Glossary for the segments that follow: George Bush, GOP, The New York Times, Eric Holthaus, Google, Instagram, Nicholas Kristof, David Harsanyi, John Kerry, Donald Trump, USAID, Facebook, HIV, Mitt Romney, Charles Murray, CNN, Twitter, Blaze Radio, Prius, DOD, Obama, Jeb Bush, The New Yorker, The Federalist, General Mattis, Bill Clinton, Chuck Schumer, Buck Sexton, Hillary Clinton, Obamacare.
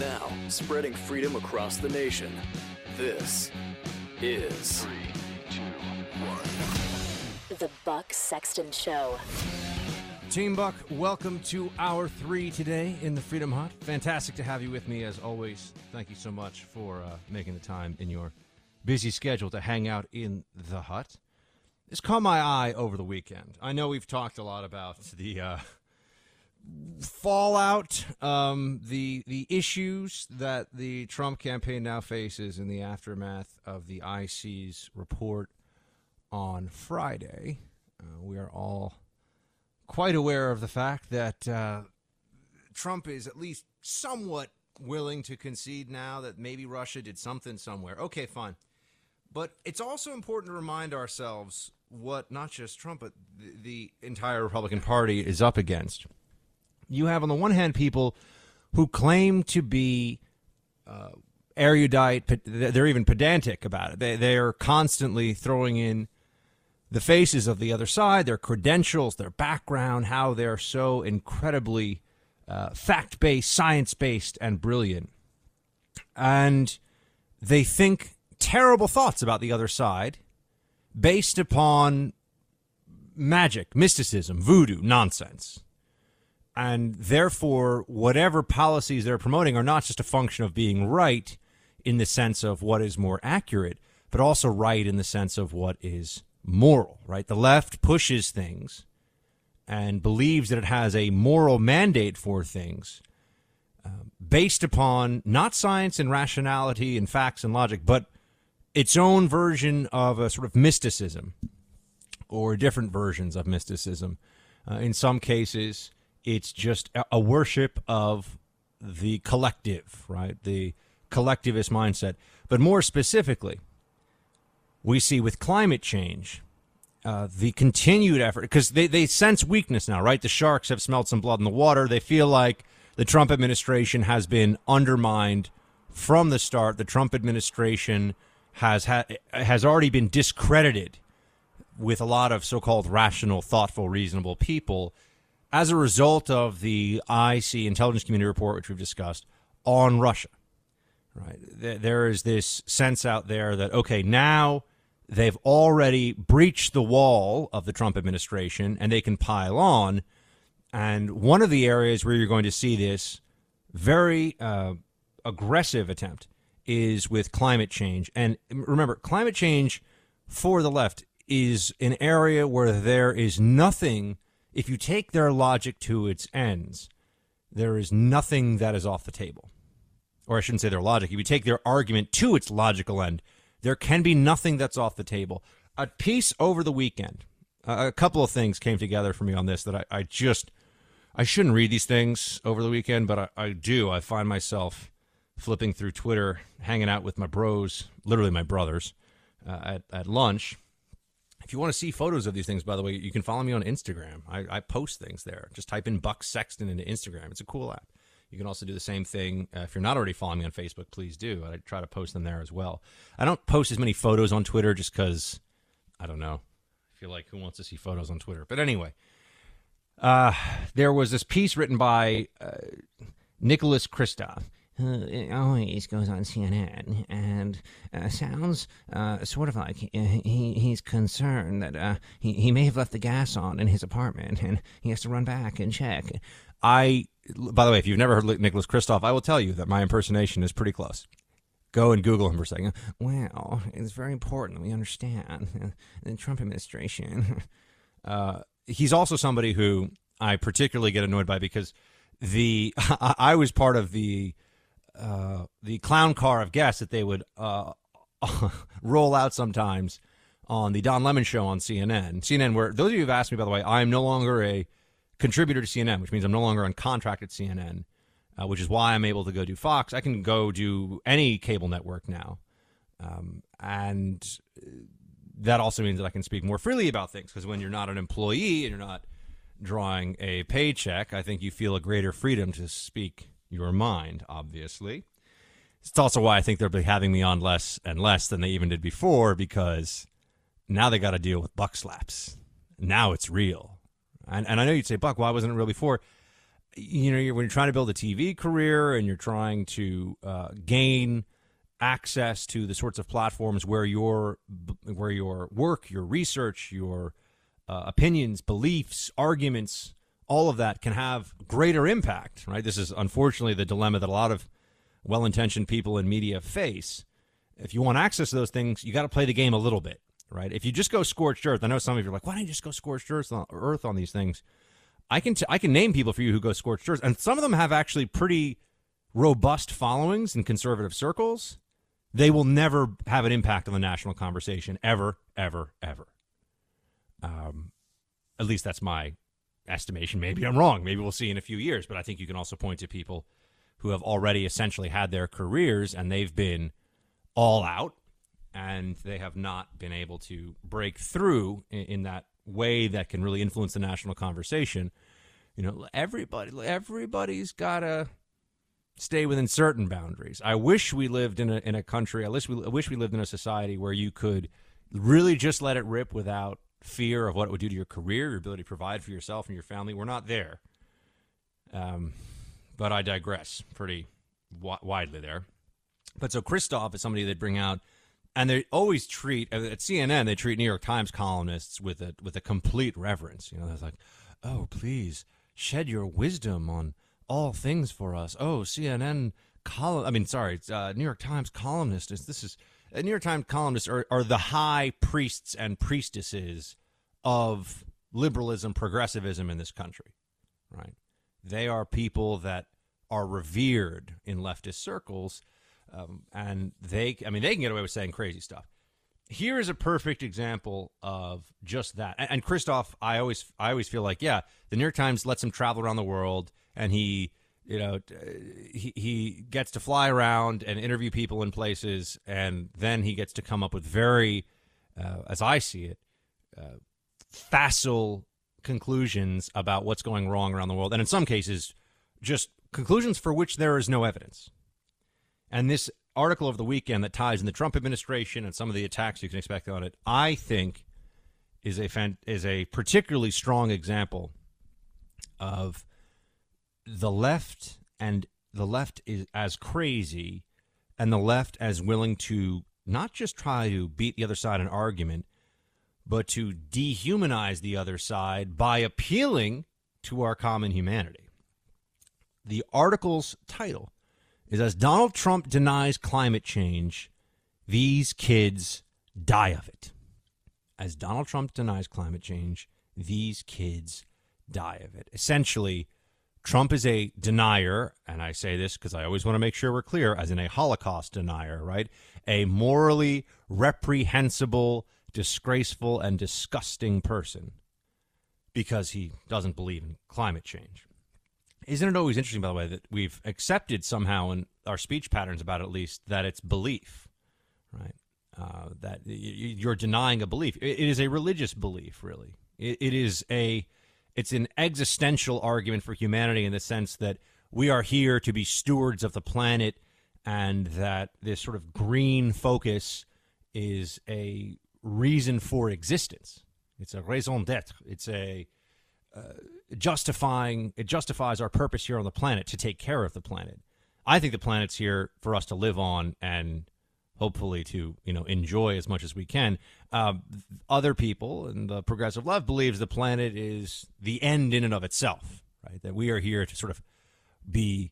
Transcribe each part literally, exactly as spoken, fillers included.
Now, spreading freedom across the nation, this is three, two, one. The Buck Sexton Show. Team Buck, welcome to Hour three today in the Freedom Hut. Fantastic to have you with me, as always. Thank you so much for uh, making the time in your busy schedule to hang out in the hut. This caught my eye over the weekend. I know we've talked a lot about the uh, fallout, um, the, the issues that the Trump campaign now faces in the aftermath of the I C's report on Friday. Uh, we are all quite aware of the fact that uh, Trump is at least somewhat willing to concede now that maybe Russia did something somewhere. Okay, fine. But it's also important to remind ourselves what not just Trump, but the, the entire Republican Party is up against. You have, on the one hand, people who claim to be uh, erudite. They're even pedantic about it. They, they are constantly throwing in the faces of the other side, their credentials, their background, how they're so incredibly uh, fact-based, science-based, and brilliant. And they think terrible thoughts about the other side based upon magic, mysticism, voodoo, nonsense. And therefore, whatever policies they're promoting are not just a function of being right in the sense of what is more accurate, but also right in the sense of what is moral, right? The left pushes things and believes that it has a moral mandate for things uh, based upon not science and rationality and facts and logic, but its own version of a sort of mysticism or different versions of mysticism. Uh, in some cases, it's just a worship of the collective, right? The collectivist mindset. But more specifically, we see with climate change, uh, the continued effort, because they, they sense weakness now, right? The sharks have smelled some blood in the water. They feel like the Trump administration has been undermined from the start. The Trump administration has ha- has already been discredited with a lot of so-called rational, thoughtful, reasonable people as a result of the I C intelligence community report, which we've discussed, on Russia. Right. There is this sense out there that, okay, now they've already breached the wall of the Trump administration and they can pile on. And one of the areas where you're going to see this very uh, aggressive attempt is with climate change. And remember, climate change for the left is an area where there is nothing, if you take their logic to its ends, there is nothing that is off the table. Or I shouldn't say their logic. If you take their argument to its logical end, there can be nothing that's off the table. A piece over the weekend, uh, a couple of things came together for me on this that I, I just, I shouldn't read these things over the weekend, but I, I do. I find myself flipping through Twitter, hanging out with my bros, literally my brothers, uh, at, at lunch. If you want to see photos of these things, by the way, you can follow me on Instagram. I, I post things there. Just type in Buck Sexton into Instagram. It's a cool app. You can also do the same thing. Uh, if you're not already following me on Facebook, please do. I try to post them there as well. I don't post as many photos on Twitter just because, I don't know, I feel like who wants to see photos on Twitter? But anyway, uh, there was this piece written by uh, Nicholas Kristof, who always goes on C N N and uh, sounds uh, sort of like he he's concerned that uh, he, he may have left the gas on in his apartment and he has to run back and check. I... By the way, if you've never heard Nicholas Kristof, I will tell you that my impersonation is pretty close. Go and Google him for a second. Well, it's very important that we understand the Trump administration. Uh, he's also somebody who I particularly get annoyed by because the I, I was part of the uh, the clown car of guests that they would uh, roll out sometimes on the Don Lemon show on C N N. C N N, where those of you who've asked me, by the way, I am no longer a contributor to C N N, which means I'm no longer on contract at C N N, uh, which is why I'm able to go do Fox. I can go do any cable network now. Um, and that also means that I can speak more freely about things, because when you're not an employee and you're not drawing a paycheck, I think you feel a greater freedom to speak your mind, obviously. It's also why I think they'll be having me on less and less than they even did before, because now they got to deal with buck slaps. Now it's real. And and I know you'd say, Buck, why wasn't it real before? You know, you're, when you're trying to build a T V career and you're trying to uh, gain access to the sorts of platforms where your where your work, your research, your uh, opinions, beliefs, arguments, all of that can have greater impact, right? This is unfortunately the dilemma that a lot of well-intentioned people in media face. If you want access to those things, you got to play the game a little bit, right? If you just go scorched earth, I know some of you are like, why don't you just go scorched earth on, earth on these things? I can t- I can name people for you who go scorched earth, and some of them have actually pretty robust followings in conservative circles. They will never have an impact on the national conversation, ever, ever, ever. Um, at least that's my estimation. Maybe I'm wrong. Maybe we'll see in a few years. But I think you can also point to people who have already essentially had their careers and they've been all out, and they have not been able to break through in, in that way that can really influence the national conversation. You know, everybody, everybody's got to stay within certain boundaries. I wish we lived in a in a country. I wish we, I wish we lived in a society where you could really just let it rip without fear of what it would do to your career, your ability to provide for yourself and your family. We're not there. Um, but I digress pretty w- widely there. But so Kristof is somebody they bring out, and they always treat at C N N. They treat New York Times columnists with a with a complete reverence. You know, they're like, "Oh, please shed your wisdom on all things for us." Oh, C N N column. I mean, sorry, it's, uh, New York Times columnists. It's, this is uh, New York Times columnists are, are the high priests and priestesses of liberalism, progressivism in this country, right? They are people that are revered in leftist circles, um, and they. I mean, they can get away with saying crazy stuff. Here is a perfect example of just that. And, and Kristof, I always, I always feel like, yeah, the New York Times lets him travel around the world. And he, you know, he he gets to fly around and interview people in places, and then he gets to come up with very, uh, as I see it, uh, facile conclusions about what's going wrong around the world, and in some cases, just conclusions for which there is no evidence. And this article over the weekend that ties in the Trump administration and some of the attacks you can expect on it, I think, is a fan- is a particularly strong example of the left, and the left is as crazy, and the left as willing to not just try to beat the other side in argument, but to dehumanize the other side by appealing to our common humanity. The article's title is, "As Donald Trump Denies Climate Change, These Kids Die of It." As Donald Trump denies climate change, these kids die of it. Essentially, Trump is a denier, and I say this because I always want to make sure we're clear, as in a Holocaust denier, right? A morally reprehensible, disgraceful, and disgusting person because he doesn't believe in climate change. Isn't it always interesting, by the way, that we've accepted somehow in our speech patterns about it, at least, that it's belief, right? Uh, that you're denying a belief. It is a religious belief, really. It is a... It's an existential argument for humanity in the sense that we are here to be stewards of the planet, and that this sort of green focus is a reason for existence. It's a raison d'être. It's a uh, justifying, it justifies our purpose here on the planet to take care of the planet. I think the planet's here for us to live on and hopefully to, you know, enjoy as much as we can. Uh, other people in the progressive left believes the planet is the end in and of itself, right? That we are here to sort of be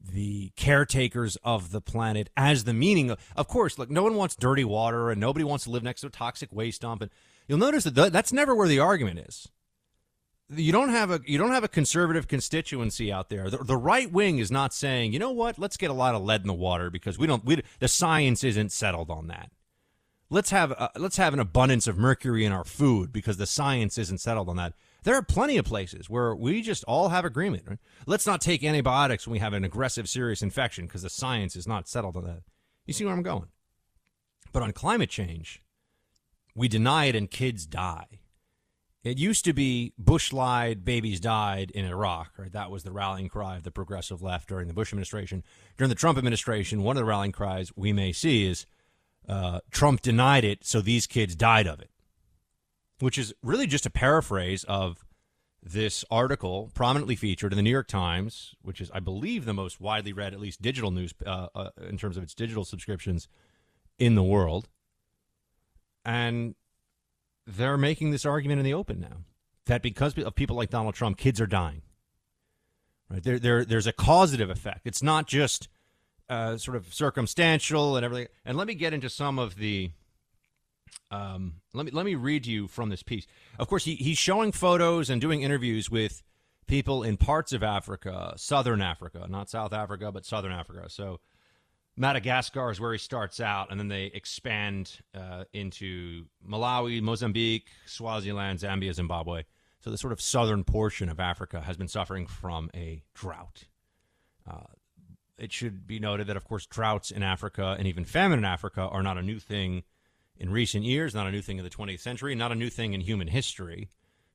the caretakers of the planet as the meaning of, of course, look, no one wants dirty water and nobody wants to live next to a toxic waste dump. And you'll notice that th- that's never where the argument is. you don't have a you don't have a conservative constituency out there. The, the right wing is not saying, you know what, let's get a lot of lead in the water because we don't we the science isn't settled on that. Let's have a, let's have an abundance of mercury in our food because the science isn't settled on that. There are plenty of places where we just all have agreement. Right? Let's not take antibiotics when we have an aggressive, serious infection because the science is not settled on that. You see where I'm going? But on climate change, we deny it and kids die. It used to be Bush lied, babies died in Iraq. Right? That was the rallying cry of the progressive left during the Bush administration. During the Trump administration, one of the rallying cries we may see is uh, Trump denied it, so these kids died of it. Which is really just a paraphrase of this article prominently featured in the New York Times, which is, I believe, the most widely read, at least digital news uh, uh, in terms of its digital subscriptions in the world. And they're making this argument in the open now that because of people like Donald Trump, kids are dying. Right? There, there, there's a causative effect. It's not just uh, sort of circumstantial and everything. And let me get into some of the. Um, let me let me read you from this piece. Of course, he, he's showing photos and doing interviews with people in parts of Africa, southern Africa, not South Africa, but southern Africa. So Madagascar is where he starts out, and then they expand uh, into Malawi, Mozambique, Swaziland, Zambia, Zimbabwe. So the sort of southern portion of Africa has been suffering from a drought. Uh, it should be noted that, of course, droughts in Africa and even famine in Africa are not a new thing in recent years, not a new thing in the twentieth century, not a new thing in human history.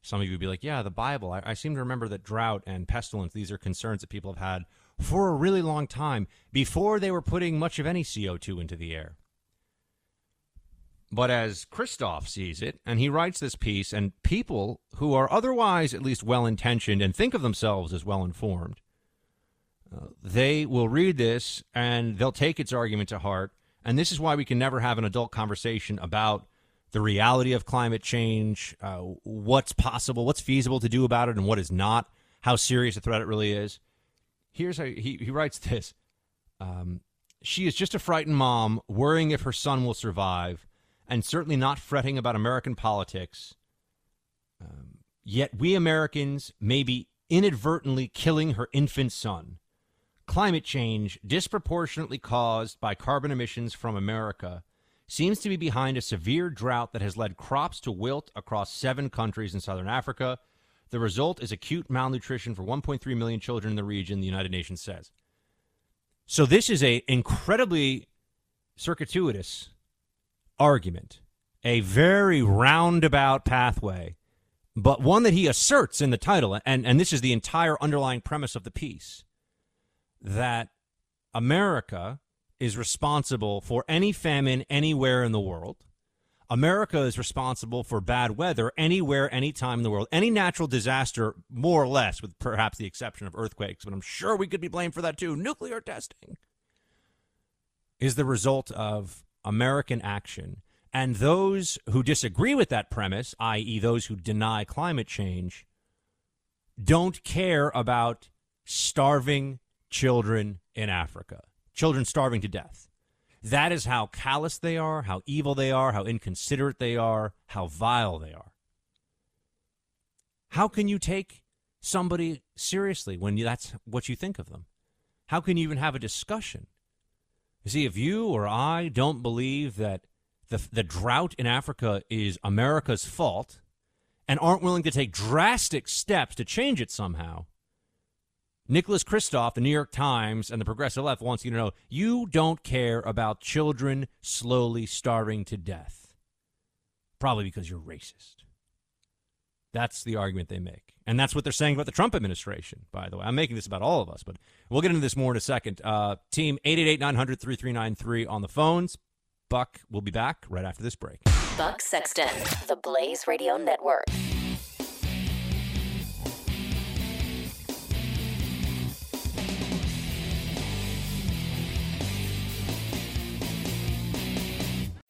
Some of you would be like, yeah, the Bible. I, I seem to remember that drought and pestilence, these are concerns that people have had for a really long time before they were putting much of any C O two into the air. But as Kristof sees it, and he writes this piece, and people who are otherwise at least well-intentioned and think of themselves as well-informed, uh, they will read this and they'll take its argument to heart. And this is why we can never have an adult conversation about the reality of climate change, uh, what's possible, what's feasible to do about it, and what is not, how serious a threat it really is. Here's how he, he writes this. Um, she is just a frightened mom, worrying if her son will survive, and certainly not fretting about American politics. Um, yet we Americans may be inadvertently killing her infant son. Climate change, disproportionately caused by carbon emissions from America, seems to be behind a severe drought that has led crops to wilt across seven countries in southern Africa. The result is acute malnutrition for one point three million children in the region, the United Nations says. So this is an incredibly circuitous argument, a very roundabout pathway, but one that he asserts in the title, and, and this is the entire underlying premise of the piece, that America is responsible for any famine anywhere in the world. America is responsible for bad weather anywhere, anytime in the world. Any natural disaster, more or less, with perhaps the exception of earthquakes, but I'm sure we could be blamed for that too, nuclear testing, is the result of American action. And those who disagree with that premise, that is those who deny climate change, don't care about starving children in Africa, children starving to death. That is how callous they are, how evil they are, how inconsiderate they are, how vile they are. How can you take somebody seriously when you, that's what you think of them? How can you even have a discussion? You see, if you or I don't believe that the, the drought in Africa is America's fault and aren't willing to take drastic steps to change it somehow, Nicholas Kristof, the New York Times, and the progressive left wants you to know you don't care about children slowly starving to death, probably because you're racist. That's the argument they make. And that's what they're saying about the Trump administration, by the way. I'm making this about all of us, but we'll get into this more in a second. Uh, team, eight eight eight, nine hundred, three three nine three on the phones. Buck will be back right after this break. Buck Sexton, the Blaze Radio Network.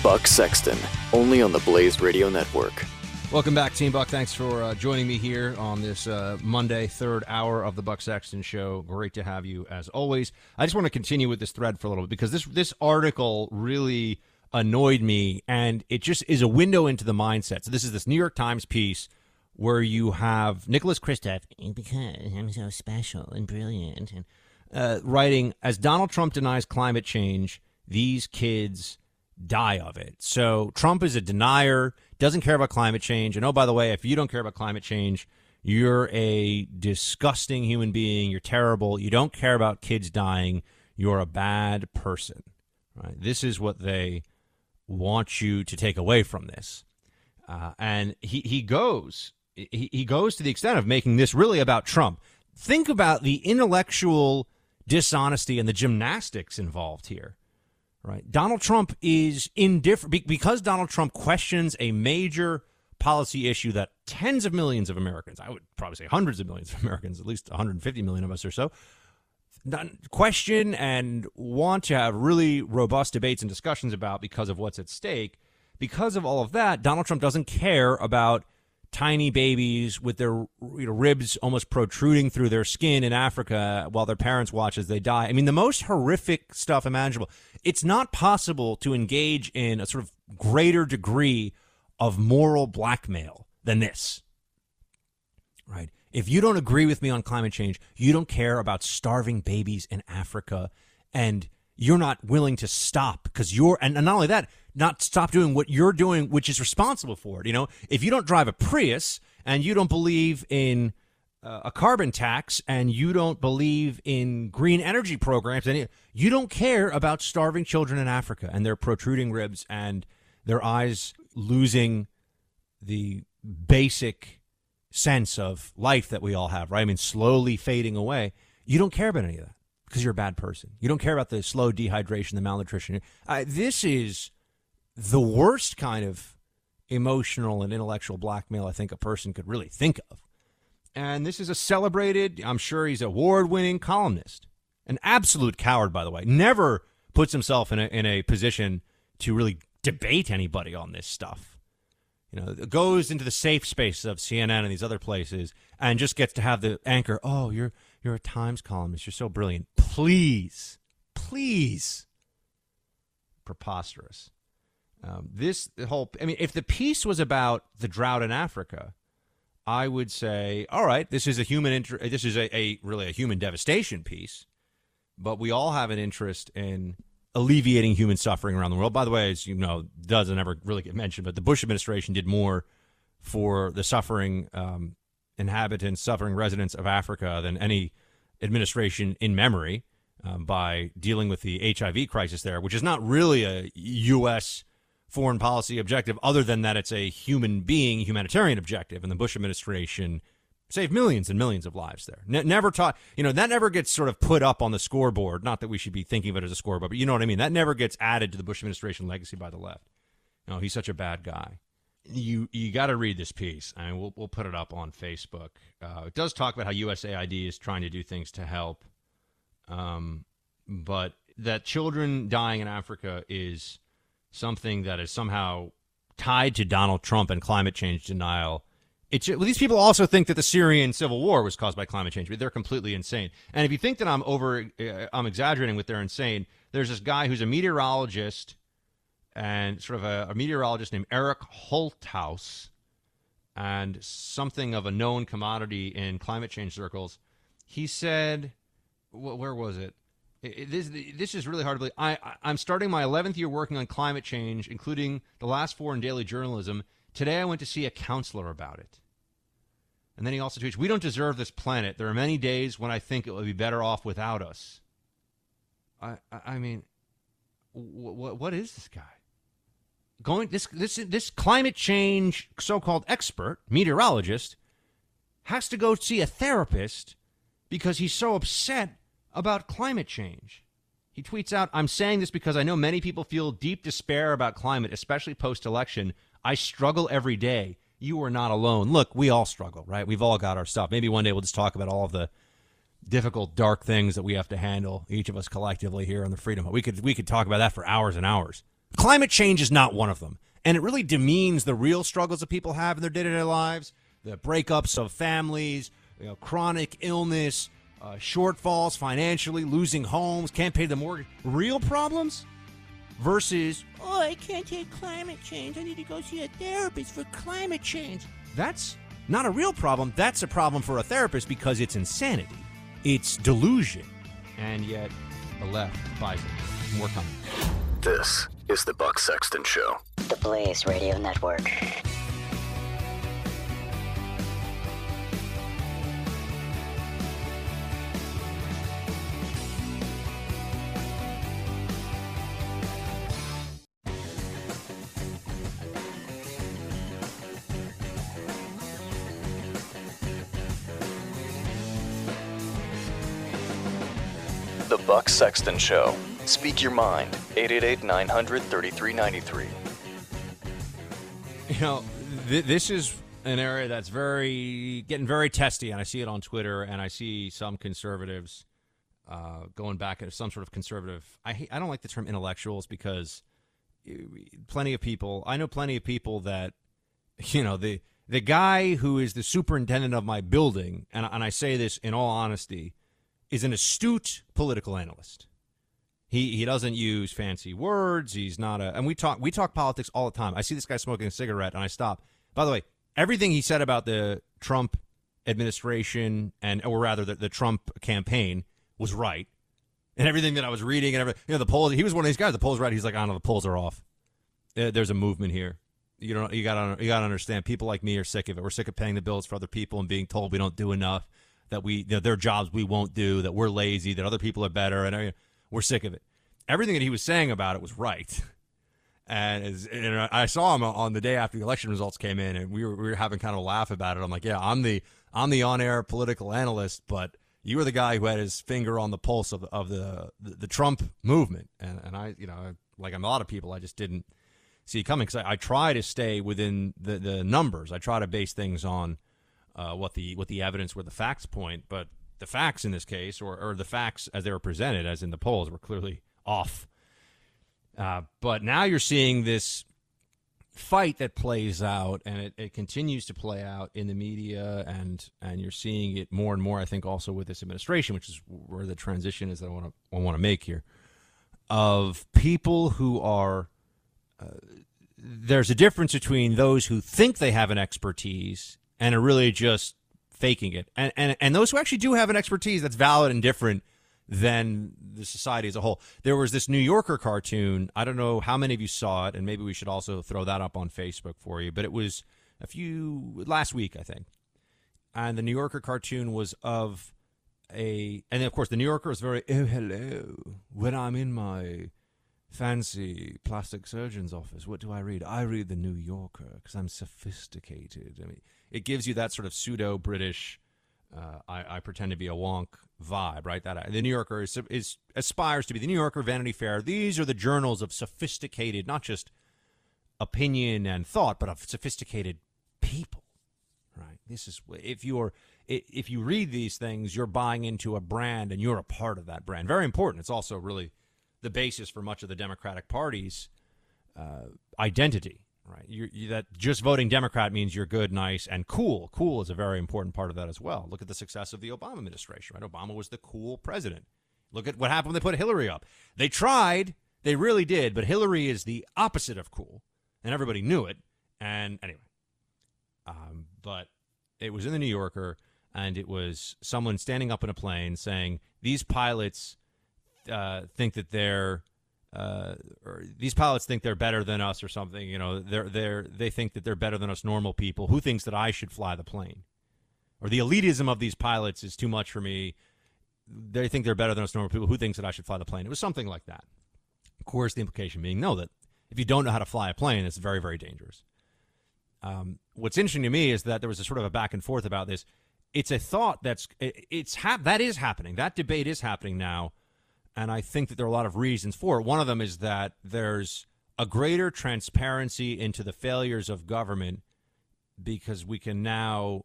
Buck Sexton, only on the Blaze Radio Network. Welcome back, Team Buck. Thanks for uh, joining me here on this uh, Monday, third hour of the Buck Sexton Show. Great to have you, as always. I just want to continue with this thread for a little bit, because this this article really annoyed me, and it just is a window into the mindset. So this is this New York Times piece where you have Nicholas Kristof, because I'm so special and brilliant, and uh, writing, as Donald Trump denies climate change, these kids die of it. So Trump is a denier, doesn't care about climate change. And oh, by the way, if you don't care about climate change, you're a disgusting human being. You're terrible. You don't care about kids dying. You're a bad person. Right? This is what they want you to take away from this. Uh, and he, he goes, he, he goes to the extent of making this really about Trump. Think about the intellectual dishonesty and the gymnastics involved here. Right. Donald Trump is indifferent because Donald Trump questions a major policy issue that tens of millions of Americans, I would probably say hundreds of millions of Americans, at least one hundred fifty million of us or so, question and want to have really robust debates and discussions about because of what's at stake. Because of all of that, Donald Trump doesn't care about tiny babies with their you know, ribs almost protruding through their skin in Africa while their parents watch as they die. I mean, the most horrific stuff imaginable. It's not possible to engage in a sort of greater degree of moral blackmail than this, right? If you don't agree with me on climate change, you don't care about starving babies in Africa, and you're not willing to stop because you're, and not only that, not stop doing what you're doing, which is responsible for it. You know, if you don't drive a Prius and you don't believe in uh, a carbon tax and you don't believe in green energy programs, and you don't care about starving children in Africa and their protruding ribs and their eyes losing the basic sense of life that we all have, right? I mean, slowly fading away. You don't care about any of that because you're a bad person. You don't care about the slow dehydration, the malnutrition. Uh, this is the worst kind of emotional and intellectual blackmail I think a person could really think of. And this is a celebrated, I'm sure he's award-winning columnist. An absolute coward, by the way. Never puts himself in a, in a position to really debate anybody on this stuff. You know, goes into the safe space of C N N and these other places and just gets to have the anchor, oh, you're, you're a Times columnist. You're so brilliant. Please, please. Preposterous. Um, this whole, I mean, if the piece was about the drought in Africa, I would say, all right, this is a human, inter- this is a, a really a human devastation piece, but we all have an interest in alleviating human suffering around the world. By the way, as you know, doesn't ever really get mentioned, but the Bush administration did more for the suffering um, inhabitants, suffering residents of Africa than any administration in memory um, by dealing with the H I V crisis there, which is not really a U S foreign policy objective other than that it's a human being humanitarian objective, and the Bush administration saved millions and millions of lives there. Ne- never taught, you know, that never gets sort of put up on the scoreboard. Not that we should be thinking of it as a scoreboard, but you know what I mean? That never gets added to the Bush administration legacy by the left. No, he's such a bad guy. You you got to read this piece. I mean, we'll, we'll put it up on Facebook. Uh, it does talk about how U S A I D is trying to do things to help, um, but that children dying in Africa is something that is somehow tied to Donald Trump and climate change denial. It's, well, these people also think that the Syrian civil war was caused by climate change, but they're completely insane. And if you think that I'm over, uh, I'm exaggerating with their insane, there's this guy who's a meteorologist and sort of a, a meteorologist named Eric Holthaus, and something of a known commodity in climate change circles. He said, wh- where was it? It, this, this is really hard to believe. I, I, I'm starting my eleventh year working on climate change, including the last four in daily journalism. Today I went to see a counselor about it. And then he also tweets, "We don't deserve this planet. There are many days when I think it would be better off without us." I, I, I mean, what what is this guy? Going this this this climate change so-called expert meteorologist has to go see a therapist because he's so upset about climate change. He tweets out, "I'm saying this because I know many people feel deep despair about climate, especially post-election. I struggle every day. You are not alone." Look, we all struggle, right? We've all got our stuff. Maybe one day we'll just talk about all of the difficult, dark things that we have to handle, each of us collectively here on the Freedom Hut. We could, we could talk about that for hours and hours. Climate change is not one of them. And it really demeans the real struggles that people have in their day-to-day lives, the breakups of families, you know, chronic illness, uh, shortfalls financially, losing homes, can't pay the mortgage. Real problems versus, "Oh, I can't take climate change. I need to go see a therapist for climate change." That's not a real problem. That's a problem for a therapist because it's insanity. It's delusion. And yet the left buys it. More coming. This is the Buck Sexton Show. The Blaze Radio Network. Buck Sexton Show. Speak your mind. eight eight eight, nine hundred, thirty-three ninety-three. You know, th- this is an area that's very getting very testy, and I see it on Twitter, and I see some conservatives uh, going back at some sort of conservative. I hate, I don't like the term intellectuals because plenty of people, I know plenty of people that, you know, the the guy who is the superintendent of my building, and and I say this in all honesty, is an astute political analyst. He he doesn't use fancy words. He's not a, and we talk we talk politics all the time. I see this guy smoking a cigarette and I stop. By the way, everything he said about the Trump administration and, or rather the, the Trump campaign was right. And everything that I was reading and everything, you know, the polls, he was one of these guys, the polls right. He's like, "I don't know, the polls are off. There's a movement here. You don't you got to you got to understand people like me are sick of it. We're sick of paying the bills for other people and being told we don't do enough, that we, that their jobs we won't do, that we're lazy, that other people are better, and we're sick of it." Everything that he was saying about it was right. And, as, and I saw him on the day after the election results came in, and we were, we were having kind of a laugh about it. I'm like, "Yeah, I'm the I'm the on-air political analyst, but you were the guy who had his finger on the pulse of of the the, the Trump movement." And and I, you know, like a lot of people, I just didn't see it coming because I, I try to stay within the the numbers. I try to base things on Uh, what the what the evidence, where the facts point, but the facts in this case, or, or the facts as they were presented, as in the polls, were clearly off. Uh, but now you're seeing this fight that plays out, and it, it continues to play out in the media, and and you're seeing it more and more, I think, also with this administration, which is where the transition is that I want to I want to make here, of people who are uh, there's a difference between those who think they have an expertise and are really just faking it, and, and and those who actually do have an expertise that's valid and different than the society as a whole. There was this New Yorker cartoon. I don't know how many of you saw it, and maybe we should also throw that up on Facebook for you. But it was a few last week, I think. And the New Yorker cartoon was of a, and of course the New Yorker was very, "Oh hello, when I'm in my fancy plastic surgeon's office, what do I read? I read the New Yorker because I'm sophisticated." I mean, it gives you that sort of pseudo-British, uh, I, I pretend to be a wonk vibe, right? That the New Yorker is, is aspires to be the New Yorker, Vanity Fair. These are the journals of sophisticated, not just opinion and thought, but of sophisticated people, right? This is, if you're, if you read these things, you're buying into a brand and you're a part of that brand. Very important. It's also really the basis for much of the Democratic Party's uh, identity, right? You, you, that just voting Democrat means you're good, nice, and cool. Cool is a very important part of that as well. Look at the success of the Obama administration, right? Obama was the cool president. Look at what happened when they put Hillary up. They tried, they really did, but Hillary is the opposite of cool, and everybody knew it. And anyway, um, but it was in the New Yorker, and it was someone standing up in a plane saying, "These pilots Uh, think that they're uh, or these pilots think they're better than us," or something. You know, they're they're they think that they're better than us normal people. Who thinks that I should fly the plane? or the elitism of these pilots is too much for me. They think they're better than us normal people. Who thinks that I should fly the plane? It was something like that. Of course, the implication being, no, that if you don't know how to fly a plane, it's very, very dangerous. Um, what's interesting to me is that there was a sort of a back and forth about this. It's a thought that's it, it's hap- that is happening. That debate is happening now. And I think that there are a lot of reasons for it. One of them is that there's a greater transparency into the failures of government because we can now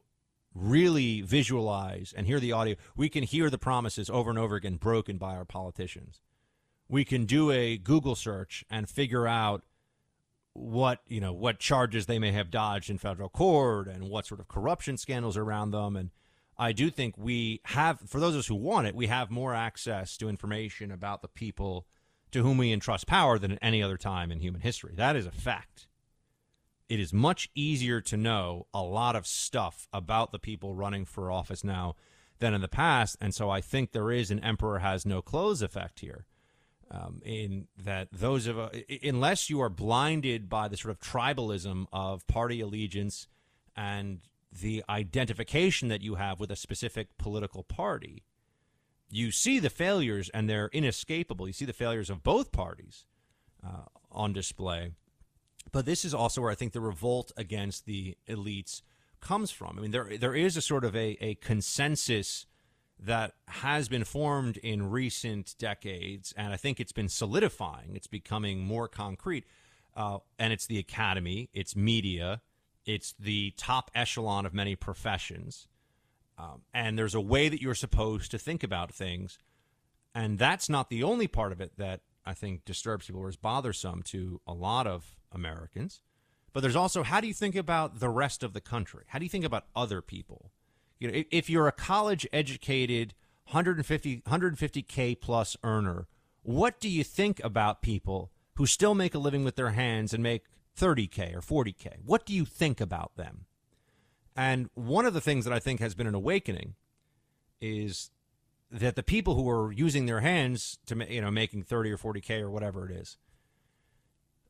really visualize and hear the audio. We can hear the promises over and over again broken by our politicians. We can do a Google search and figure out what, you know, what charges they may have dodged in federal court and what sort of corruption scandals are around them. And I do think we have, for those of us who want it, we have more access to information about the people to whom we entrust power than at any other time in human history. That is a fact. It is much easier to know a lot of stuff about the people running for office now than in the past. And so I think there is an emperor has no clothes effect here. Um, in that those of uh, unless you are blinded by the sort of tribalism of party allegiance and the identification that you have with a specific political party, you see the failures and they're inescapable. You see the failures of both parties uh, on display. But this is also where I think the revolt against the elites comes from. I mean, there there is a sort of a, a consensus that has been formed in recent decades, and I think it's been solidifying. It's becoming more concrete, uh, and it's the academy, it's media, it's the top echelon of many professions, um, and there's a way that you're supposed to think about things, and that's not the only part of it that I think disturbs people or is bothersome to a lot of Americans, but there's also how do you think about the rest of the country? How do you think about other people? You know, if you're a college-educated, one hundred fifty, one hundred fifty K plus earner, what do you think about people who still make a living with their hands and make thirty K or forty K? What do you think about them? And one of the things that I think has been an awakening is that the people who are using their hands to, you know, making thirty or forty K or whatever it is,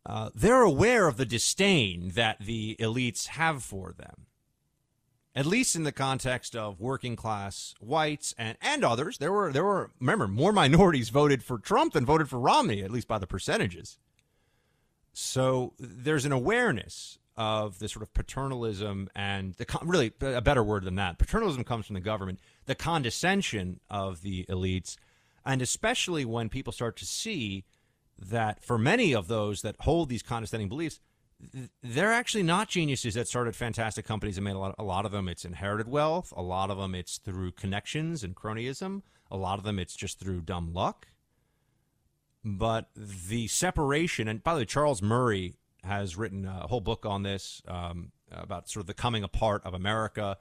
uh, they're aware of the disdain that the elites have for them. At least in the context of working class whites and, and others, there were, there were, remember, more minorities voted for Trump than voted for Romney, at least by the percentages. So there's an awareness of this sort of paternalism and the, really a better word than that. Paternalism comes from the government, the condescension of the elites, and especially when people start to see that for many of those that hold these condescending beliefs, they're actually not geniuses that started fantastic companies and made a lot. A lot of them, it's inherited wealth. A lot of them, it's through connections and cronyism. A lot of them, it's just through dumb luck. But the separation, and by the way, Charles Murray has written a whole book on this um, about sort of the coming apart of America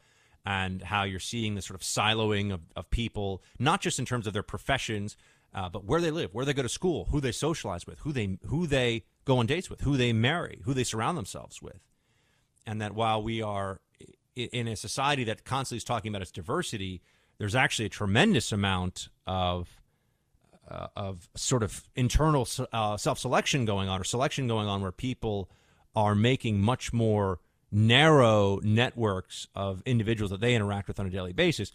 and how you're seeing the sort of siloing of, of people, not just in terms of their professions, uh, but where they live, where they go to school, who they socialize with, who they who they go on dates with, who they marry, who they surround themselves with. And that while we are in a society that constantly is talking about its diversity, there's actually a tremendous amount of uh, of sort of internal uh, self-selection going on or selection going on where people are making much more narrow networks of individuals that they interact with on a daily basis.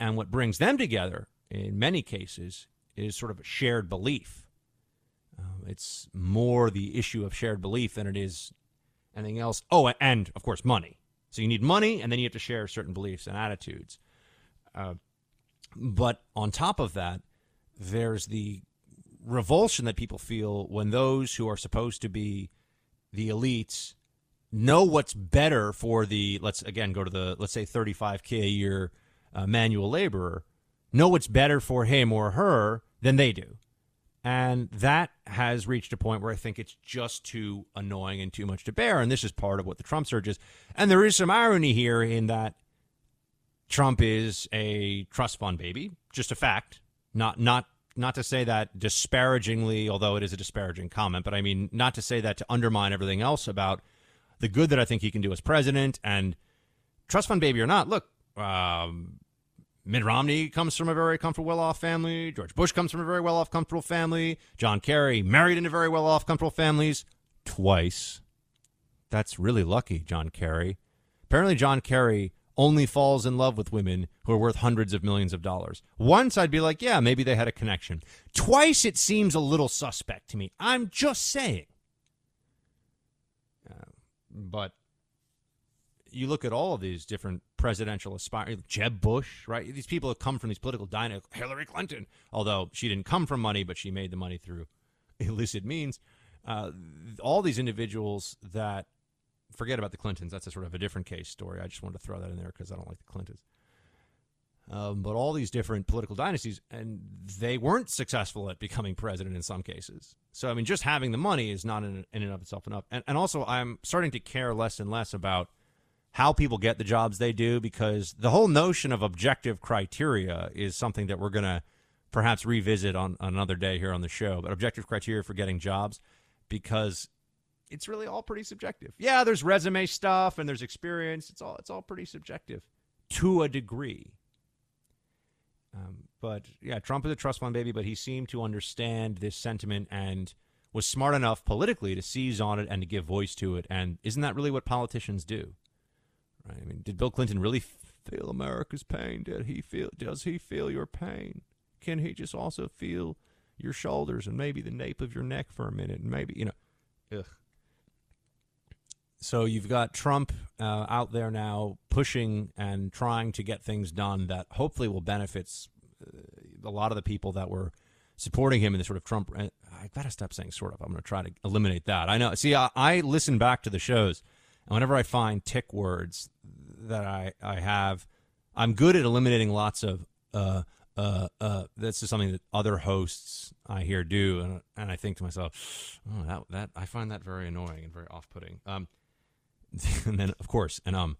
And what brings them together in many cases is sort of a shared belief. It's more the issue of shared belief than it is anything else. Oh, and, of course, money. So you need money, and then you have to share certain beliefs and attitudes. Uh, but on top of that, there's the revulsion that people feel when those who are supposed to be the elites know what's better for the, let's, again, go to the, let's say, thirty-five K a year uh, manual laborer, know what's better for him or her than they do. And that has reached a point where I think it's just too annoying and too much to bear. And this is part of what the Trump surge is. And there is some irony here in that Trump is a trust fund baby, just a fact. Not not not to say that disparagingly, although it is a disparaging comment, but I mean, not to say that to undermine everything else about the good that I think he can do as president. And trust fund baby or not, look, um... Mitt Romney comes from a very comfortable, well-off family. George Bush comes from a very well-off, comfortable family. John Kerry married into very well-off, comfortable families twice. That's really lucky, John Kerry. Apparently, John Kerry only falls in love with women who are worth hundreds of millions of dollars. Once I'd be like, yeah, maybe they had a connection. Twice it seems a little suspect to me. I'm just saying. Uh, but you look at all of these different presidential aspirants, Jeb Bush, right? These people have come from these political dynasties. Hillary Clinton, although she didn't come from money, but she made the money through illicit means. Uh, all these individuals that forget about the Clintons. That's a sort of a different case story. I just wanted to throw that in there because I don't like the Clintons. Um, but all these different political dynasties, and they weren't successful at becoming president in some cases. So, I mean, just having the money is not in, in and of itself enough. And, and also, I'm starting to care less and less about how people get the jobs they do, because the whole notion of objective criteria is something that we're going to perhaps revisit on, on another day here on the show. But objective criteria for getting jobs, because it's really all pretty subjective. Yeah, there's resume stuff and there's experience. It's all it's all pretty subjective to a degree. Um, but, yeah, Trump is a trust fund baby, but he seemed to understand this sentiment and was smart enough politically to seize on it and to give voice to it. And isn't that really what politicians do? Right? I mean, did Bill Clinton really feel America's pain? Did he feel? Does he feel your pain? Can he just also feel your shoulders and maybe the nape of your neck for a minute? And maybe, you know, ugh. So you've got Trump uh, out there now pushing and trying to get things done that hopefully will benefit uh, a lot of the people that were supporting him in the sort of Trump. Uh, I've got to stop saying sort of. I'm going to try to eliminate that. I know. See, I, I listen back to the shows, and whenever I find tick words that I, I have, I'm good at eliminating lots of uh, uh, uh, this is something that other hosts I hear do. And, and I think to myself, oh, that, that I find that very annoying and very off-putting. Um, And then, of course, and um,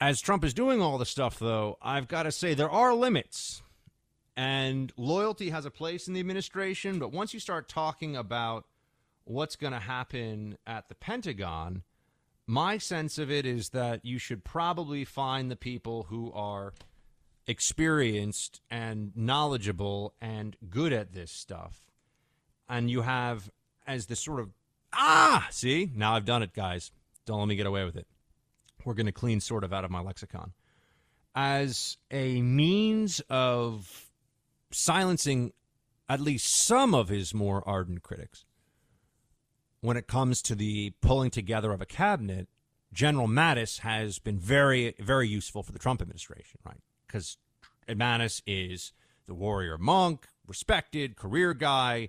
as Trump is doing all the stuff, though, I've got to say there are limits, and loyalty has a place in the administration. But once you start talking about what's going to happen at the Pentagon, my sense of it is that you should probably find the people who are experienced and knowledgeable and good at this stuff. And you have, as the sort of Ah, see, now I've done it, guys. Don't let me get away with it. We're going to clean sort of out of my lexicon. As a means of silencing at least some of his more ardent critics, when it comes to the pulling together of a cabinet, General Mattis has been very, very useful for the Trump administration, right? Because Mattis is the warrior monk, respected, career guy,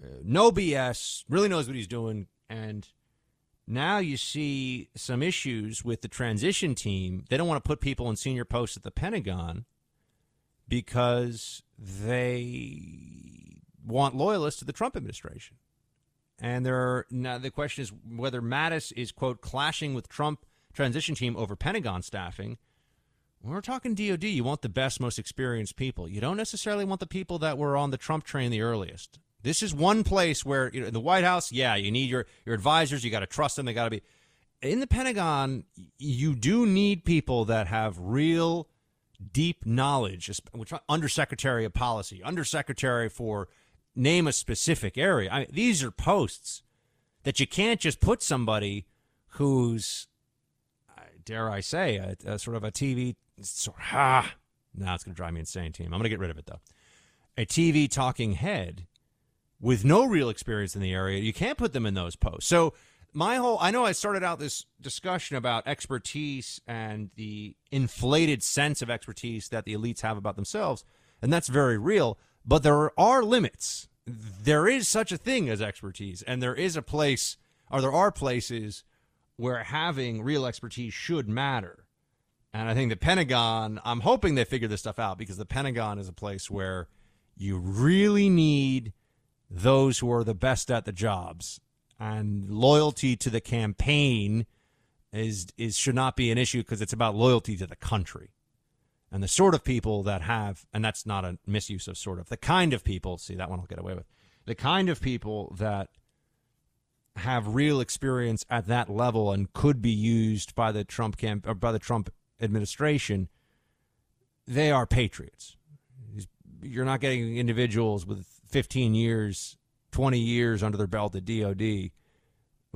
Uh, no B S, really knows what he's doing. And now you see some issues with the transition team. They don't want to put people in senior posts at the Pentagon because they want loyalists to the Trump administration. And there are, now the question is whether Mattis is, quote, clashing with Trump transition team over Pentagon staffing. When we're talking D O D, you want the best, most experienced people. You don't necessarily want the people that were on the Trump train the earliest. This is one place where, you know, in the White House, yeah, you need your, your advisors. You got to trust them. They got to be in the Pentagon. You do need people that have real deep knowledge, which undersecretary of policy, undersecretary for name a specific area. I mean, these are posts that you can't just put somebody who's, dare I say, a, a sort of a T V sort of, ah, now it's going to drive me insane, team. I'm going to get rid of it, though. A T V talking head with no real experience in the area, you can't put them in those posts. So my whole, I know I started out this discussion about expertise and the inflated sense of expertise that the elites have about themselves, and that's very real, but there are limits. There is such a thing as expertise, and there is a place, or there are places where having real expertise should matter. And I think the Pentagon, I'm hoping they figure this stuff out, because the Pentagon is a place where you really need those who are the best at the jobs, and loyalty to the campaign is is should not be an issue, because it's about loyalty to the country and the sort of people that have, and that's not a misuse of sort of, the kind of people, see that one I'll get away with, the kind of people that have real experience at that level and could be used by the Trump camp or by the Trump administration. They are patriots. You're not getting individuals with fifteen years, twenty years under their belt at D O D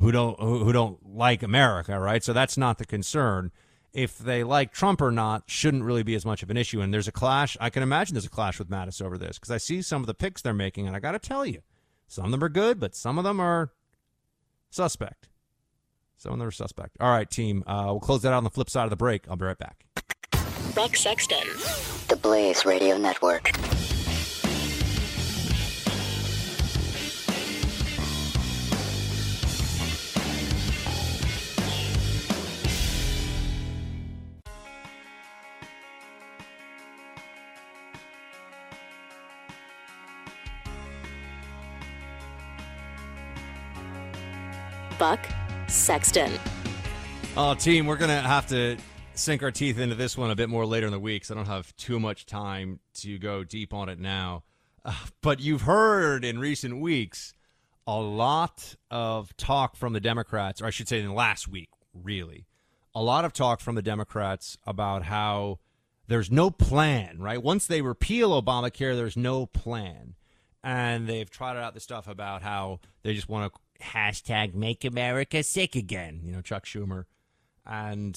who don't who don't like America, right? So that's not the concern. If they like Trump or not shouldn't really be as much of an issue. And there's a clash. I can imagine there's a clash with Mattis over this because I see some of the picks they're making, and I got to tell you, some of them are good, but some of them are suspect. Some of them are suspect. All right, team, uh, we'll close that out on the flip side of the break. I'll be right back. Buck Sexton, the Blaze Radio Network. Buck Sexton. Oh, team, we're going to have to sink our teeth into this one a bit more later in the week, so I don't have too much time to go deep on it now. Uh, but you've heard in recent weeks a lot of talk from the Democrats, or I should say in last week, really, a lot of talk from the Democrats about how there's no plan, right? Once they repeal Obamacare, there's no plan. And they've trotted out this stuff about how they just want to hashtag make America sick again, you know, Chuck Schumer. And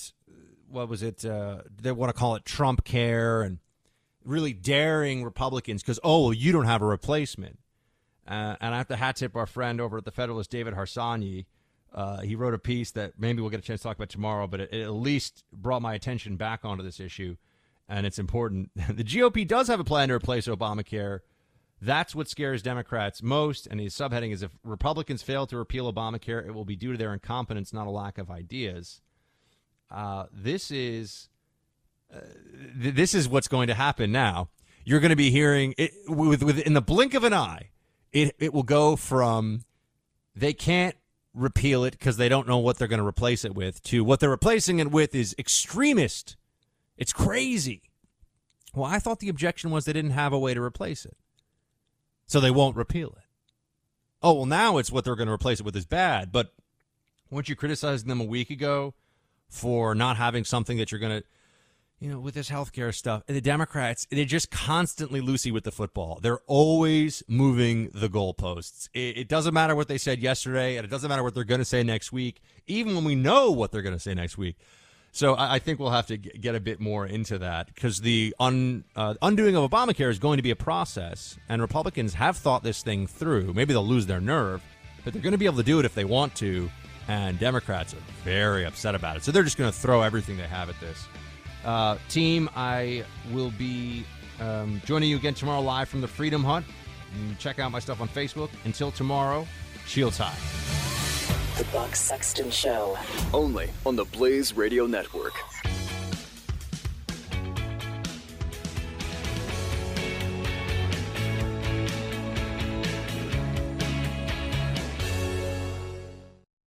what was it? Uh, they want to call it Trump care and really daring Republicans because, oh, well, you don't have a replacement. Uh, and I have to hat tip our friend over at The Federalist, David Harsanyi. Uh, he wrote a piece that maybe we'll get a chance to talk about tomorrow, but it, it at least brought my attention back onto this issue. And it's important. The G O P does have a plan to replace Obamacare. That's what scares Democrats most, and his subheading is, if Republicans fail to repeal Obamacare, it will be due to their incompetence, not a lack of ideas. Uh, this is uh, th- this is what's going to happen now. You're going to be hearing, it, with, with in the blink of an eye, it, it will go from they can't repeal it because they don't know what they're going to replace it with, to what they're replacing it with is extremist. It's crazy. Well, I thought the objection was they didn't have a way to replace it, so they won't repeal it. Oh, well, now it's what they're going to replace it with is bad. But weren't you criticizing them a week ago for not having something that you're going to, you know, with this healthcare stuff? And the Democrats, they're just constantly loosey with the football. They're always moving the goalposts. It, it doesn't matter what they said yesterday, and it doesn't matter what they're going to say next week, even when we know what they're going to say next week. So I, I think we'll have to g- get a bit more into that, because the un, uh, undoing of Obamacare is going to be a process, and Republicans have thought this thing through. Maybe they'll lose their nerve, but they're going to be able to do it if they want to, and Democrats are very upset about it. So they're just going to throw everything they have at this. Uh, team, I will be um, joining you again tomorrow live from the Freedom Hunt. You check out my stuff on Facebook. Until tomorrow, shields high. The Buck Sexton Show. Only on the Blaze Radio Network.